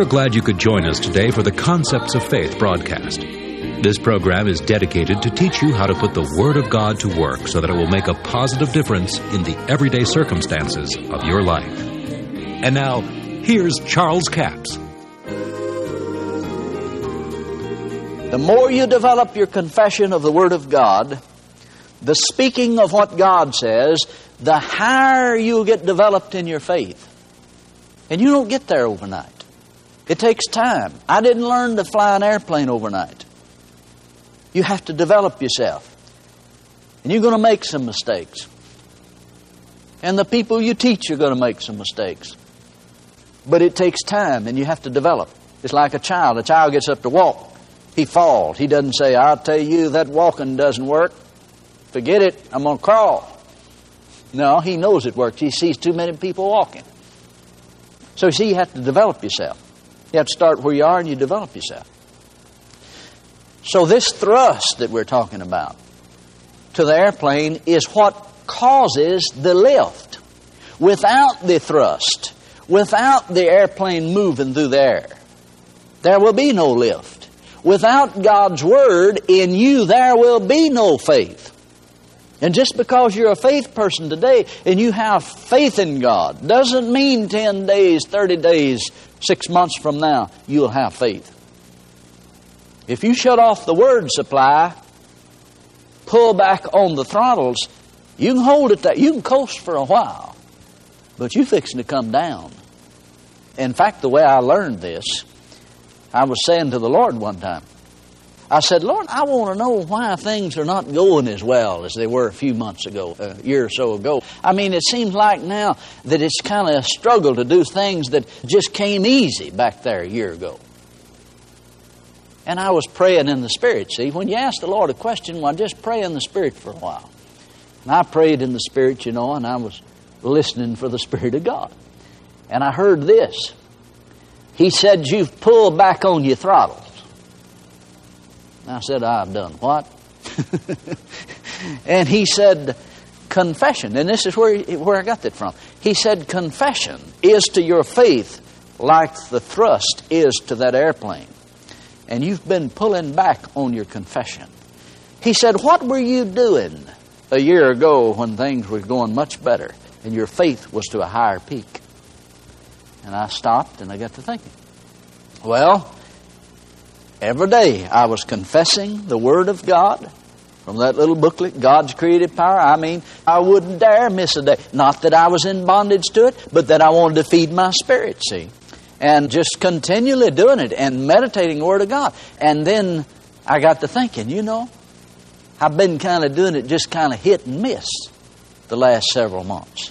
We are glad you could join us today for the Concepts of Faith broadcast. This program is dedicated to teach you how to put the Word of God to work so that it will make a positive difference in the everyday circumstances of your life. And now, here's Charles Capps. The more you develop your confession of the Word of God, the speaking of what God says, the higher you get developed in your faith. And you don't get there overnight. It takes time. I didn't learn to fly an airplane overnight. You have to develop yourself. And you're going to make some mistakes. And the people you teach are going to make some mistakes. But it takes time, and you have to develop. It's like a child. A child gets up to walk. He falls. He doesn't say, I'll tell you, that walking doesn't work. Forget it. I'm going to crawl. No, he knows it works. He sees too many people walking. So, you see, you have to develop yourself. You have to start where you are, and you develop yourself. So this thrust that we're talking about to the airplane is what causes the lift. Without the thrust, without the airplane moving through the air, there will be no lift. Without God's Word in you, there will be no faith. And just because you're a faith person today and you have faith in God doesn't mean 10 days, 30 days, 6 months from now, you'll have faith. If you shut off the word supply, pull back on the throttles, you can hold it there. You can coast for a while, but you're fixing to come down. In fact, the way I learned this, I was saying to the Lord one time, I said, Lord, I want to know why things are not going as well as they were a few months ago, a year or so ago. I mean, it seems like now that it's kind of a struggle to do things that just came easy back there a year ago. And I was praying in the Spirit. See, when you ask the Lord a question, well, just pray in the Spirit for a while. And I prayed in the Spirit, you know, and I was listening for the Spirit of God. And I heard this. He said, you've pulled back on your throttles. And I said, I've done what? And he said, confession. And this is where I got that from. He said, confession is to your faith like the thrust is to that airplane. And you've been pulling back on your confession. He said, what were you doing a year ago when things were going much better and your faith was to a higher peak? And I stopped and I got to thinking. Well, every day I was confessing the Word of God from that little booklet, God's Creative Power. I mean, I wouldn't dare miss a day. Not that I was in bondage to it, but that I wanted to feed my spirit, see. And just continually doing it and meditating the Word of God. And then I got to thinking, you know, I've been kind of doing it just kind of hit and miss the last several months.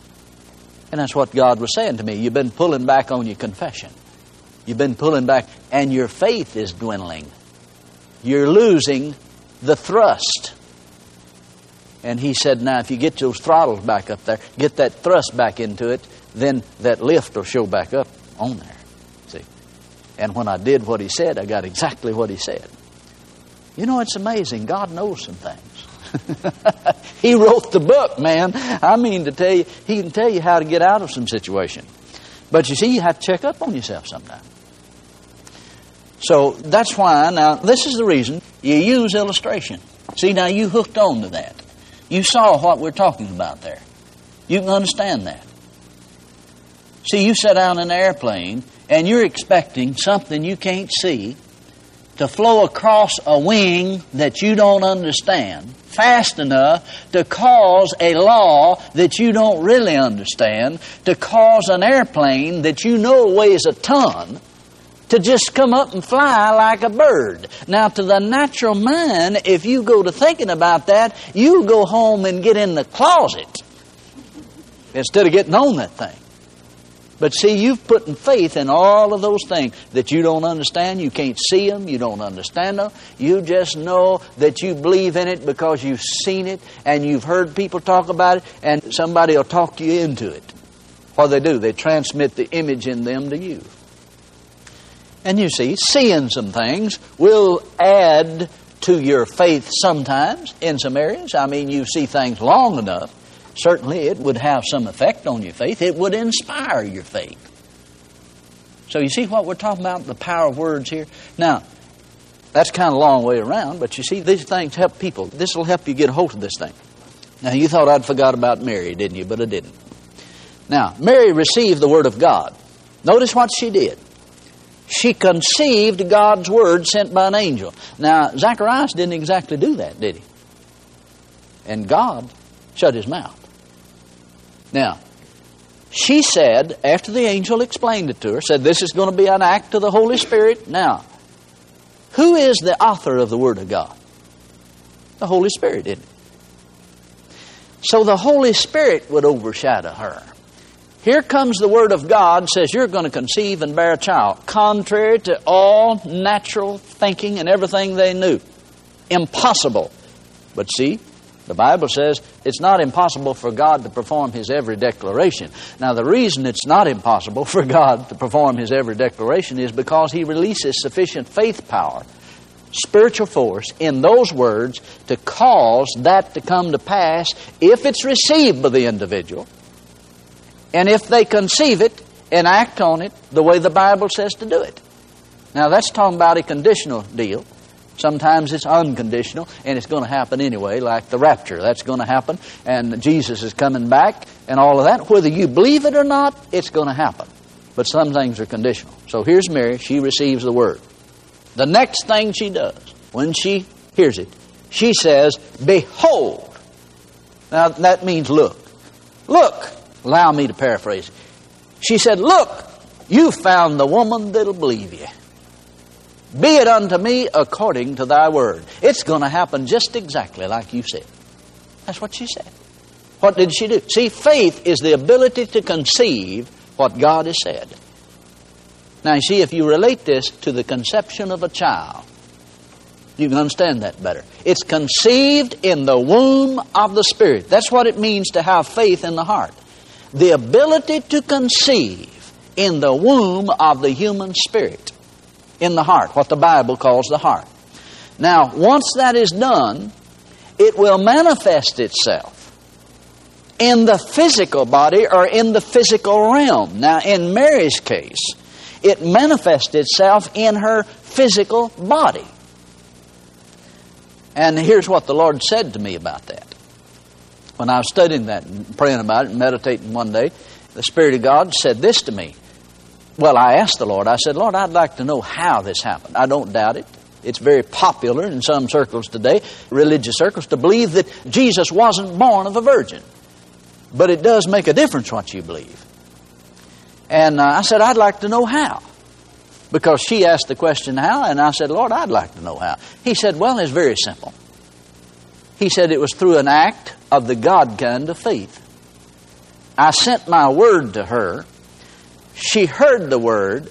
And that's what God was saying to me. You've been pulling back on your confession. You've been pulling back, and your faith is dwindling. You're losing the thrust. And he said, now, if you get those throttles back up there, get that thrust back into it, then that lift will show back up on there. And when I did what he said, I got exactly what he said. You know, it's amazing. God knows some things. He wrote the book, man. I mean to tell you, he can tell you how to get out of some situation. But you see, you have to check up on yourself sometime. So that's why, now, this is the reason you use illustration. See, now you hooked on to that. You saw what we're talking about there. You can understand that. See, you sat down in an airplane, and you're expecting something you can't see to flow across a wing that you don't understand fast enough to cause a law that you don't really understand, to cause an airplane that you know weighs a ton to just come up and fly like a bird. Now, to the natural mind, if you go to thinking about that, you go home and get in the closet instead of getting on that thing. But see, you've put in faith in all of those things that you don't understand, you can't see them, you don't understand them. You just know that you believe in it because you've seen it and you've heard people talk about it, and somebody will talk you into it. What do, they transmit the image in them to you. And you see, seeing some things will add to your faith sometimes in some areas. I mean, you see things long enough. Certainly, it would have some effect on your faith. It would inspire your faith. So you see what we're talking about, the power of words here? Now, that's kind of a long way around, but you see, these things help people. This will help you get a hold of this thing. Now, you thought I'd forgot about Mary, didn't you? But I didn't. Now, Mary received the Word of God. Notice what she did. She conceived God's Word sent by an angel. Now, Zacharias didn't exactly do that, did he? And God shut his mouth. Now, she said, after the angel explained it to her, said, this is going to be an act of the Holy Spirit. Now, who is the author of the Word of God? The Holy Spirit, isn't it? So the Holy Spirit would overshadow her. Here comes the Word of God and says, you're going to conceive and bear a child, contrary to all natural thinking and everything they knew. Impossible. But see, the Bible says it's not impossible for God to perform His every declaration. Now, the reason it's not impossible for God to perform His every declaration is because He releases sufficient faith power, spiritual force in those words to cause that to come to pass if it's received by the individual and if they conceive it and act on it the way the Bible says to do it. Now, that's talking about a conditional deal. Sometimes it's unconditional, and it's going to happen anyway, like the rapture. That's going to happen, and Jesus is coming back and all of that. Whether you believe it or not, it's going to happen. But some things are conditional. So here's Mary. She receives the Word. The next thing she does, when she hears it, she says, behold. Now, that means look. Look. Allow me to paraphrase it. She said, look, you found the woman that'll believe you. Be it unto me according to thy word. It's going to happen just exactly like you said. That's what she said. What did she do? See, faith is the ability to conceive what God has said. Now, you see, if you relate this to the conception of a child, you can understand that better. It's conceived in the womb of the Spirit. That's what it means to have faith in the heart. The ability to conceive in the womb of the human spirit, in the heart, what the Bible calls the heart. Now, once that is done, it will manifest itself in the physical body or in the physical realm. Now, in Mary's case, it manifests itself in her physical body. And here's what the Lord said to me about that. When I was studying that and praying about it and meditating one day, the Spirit of God said this to me. Well, I asked the Lord. I said, Lord, I'd like to know how this happened. I don't doubt it. It's very popular in some circles today, religious circles, to believe that Jesus wasn't born of a virgin. But it does make a difference what you believe. And I said, I'd like to know how. Because she asked the question how, and I said, Lord, I'd like to know how. He said, well, it's very simple. He said it was through an act of the God kind of faith. I sent my word to her. She heard the word.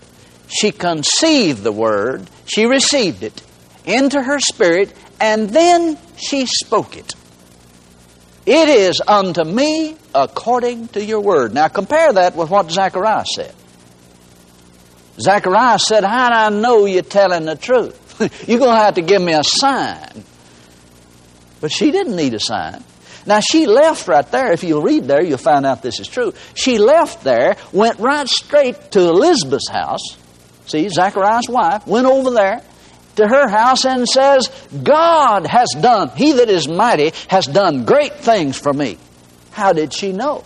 She conceived the word. She received it into her spirit, and then she spoke it. It is unto me according to your word. Now, compare that with what Zechariah said. Zechariah said, how do I know you're telling the truth? You're going to have to give me a sign. But she didn't need a sign. Now, she left right there. If you'll read there, you'll find out this is true. She left there, went right straight to Elizabeth's house. See, Zechariah's wife went over there to her house and says, God has done, He that is mighty has done great things for me. How did she know?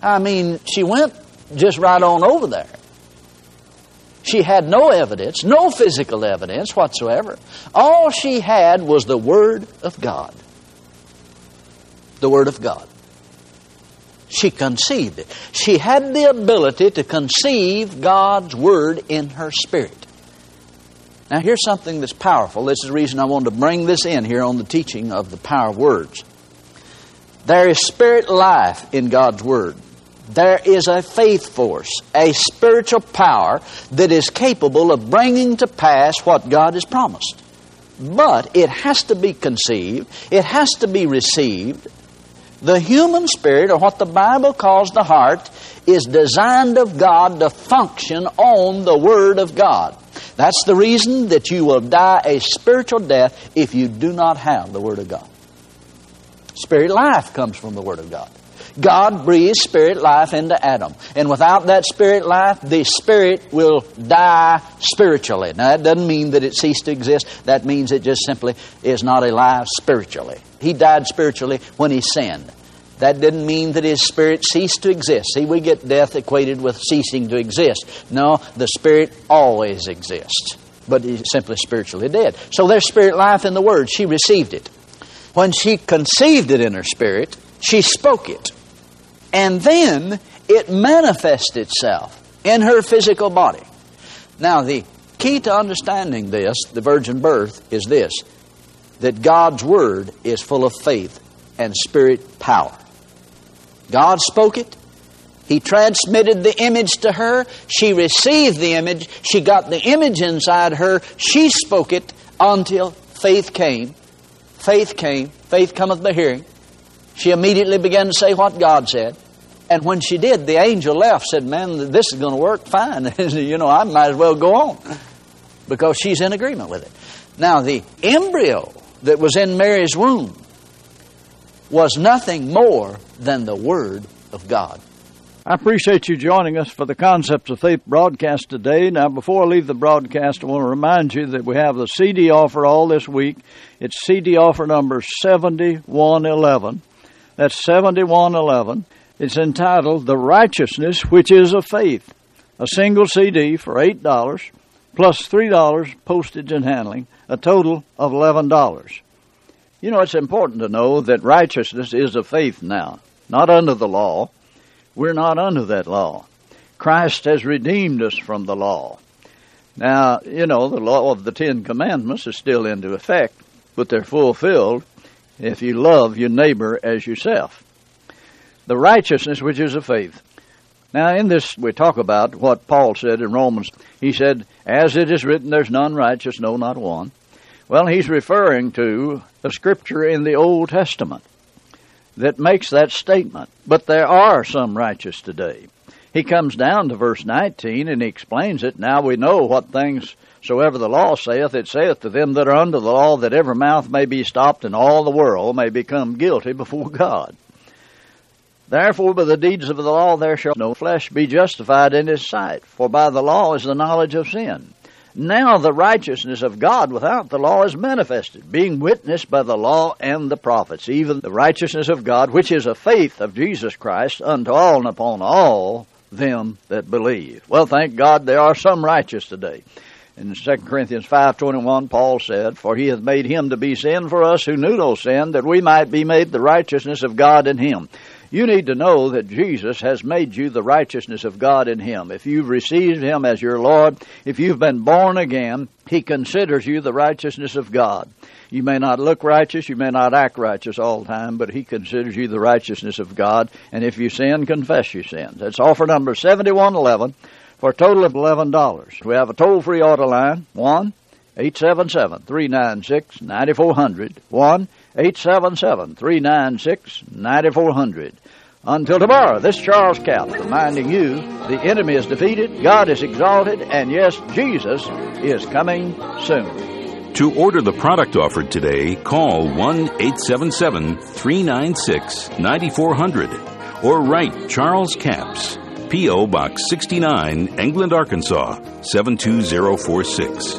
I mean, she went just right on over there. She had no evidence, no physical evidence whatsoever. All she had was the Word of God. The Word of God. She conceived it. She had the ability to conceive God's Word in her spirit. Now, here's something that's powerful. This is the reason I wanted to bring this in here on the teaching of the power of words. There is spirit life in God's Word. There is a faith force, a spiritual power that is capable of bringing to pass what God has promised. But it has to be conceived. It has to be received. The human spirit, or what the Bible calls the heart, is designed of God to function on the Word of God. That's the reason that you will die a spiritual death if you do not have the Word of God. Spirit life comes from the Word of God. God breathed spirit life into Adam. And without that spirit life, the spirit will die spiritually. Now, that doesn't mean that it ceased to exist. That means it just simply is not alive spiritually. He died spiritually when he sinned. That didn't mean that his spirit ceased to exist. See, we get death equated with ceasing to exist. No, the spirit always exists, but he's simply spiritually dead. So there's spirit life in the Word. She received it. When she conceived it in her spirit, she spoke it. And then it manifested itself in her physical body. Now, the key to understanding this, the virgin birth, is this, that God's Word is full of faith and spirit power. God spoke it. He transmitted the image to her. She received the image. She got the image inside her. She spoke it until faith came. Faith came. Faith cometh by hearing. She immediately began to say what God said. And when she did, the angel left, said, man, this is going to work fine. You know, I might as well go on because she's in agreement with it. Now, the embryo that was in Mary's womb was nothing more than the Word of God. I appreciate you joining us for the Concepts of Faith broadcast today. Now, before I leave the broadcast, I want to remind you that we have the CD offer all this week. It's CD offer number 7111. That's 7111. It's entitled, The Righteousness Which Is of Faith. A single CD for $8, plus $3 postage and handling, a total of $11. You know, it's important to know that righteousness is of faith now, not under the law. We're not under that law. Christ has redeemed us from the law. Now, you know, the law of the 10 Commandments is still into effect, but they're fulfilled if you love your neighbor as yourself. The righteousness which is of faith. Now, in this, we talk about what Paul said in Romans. He said, as it is written, there's none righteous, no, not one. Well, he's referring to a scripture in the Old Testament that makes that statement. But there are some righteous today. He comes down to verse 19 and he explains it. Now we know what things soever the law saith, it saith to them that are under the law, that every mouth may be stopped and all the world may become guilty before God. Therefore by the deeds of the law there shall no flesh be justified in his sight, for by the law is the knowledge of sin. Now the righteousness of God without the law is manifested, being witnessed by the law and the prophets, even the righteousness of God, which is a faith of Jesus Christ unto all and upon all them that believe. Well, thank God there are some righteous today. In 2 Corinthians 5:21, Paul said, for he hath made him to be sin for us who knew no sin, that we might be made the righteousness of God in him. You need to know that Jesus has made you the righteousness of God in him. If you've received him as your Lord, if you've been born again, he considers you the righteousness of God. You may not look righteous, you may not act righteous all the time, but he considers you the righteousness of God. And if you sin, confess your sins. That's offer number 7111 for a total of $11. We have a toll-free order line, 1-877-396-9400, 1-877-396-9400. Until tomorrow, this is Charles Capps reminding you the enemy is defeated, God is exalted, and yes, Jesus is coming soon. To order the product offered today, call 1-877-396-9400 or write Charles Capps, P.O. Box 69, England, Arkansas, 72046.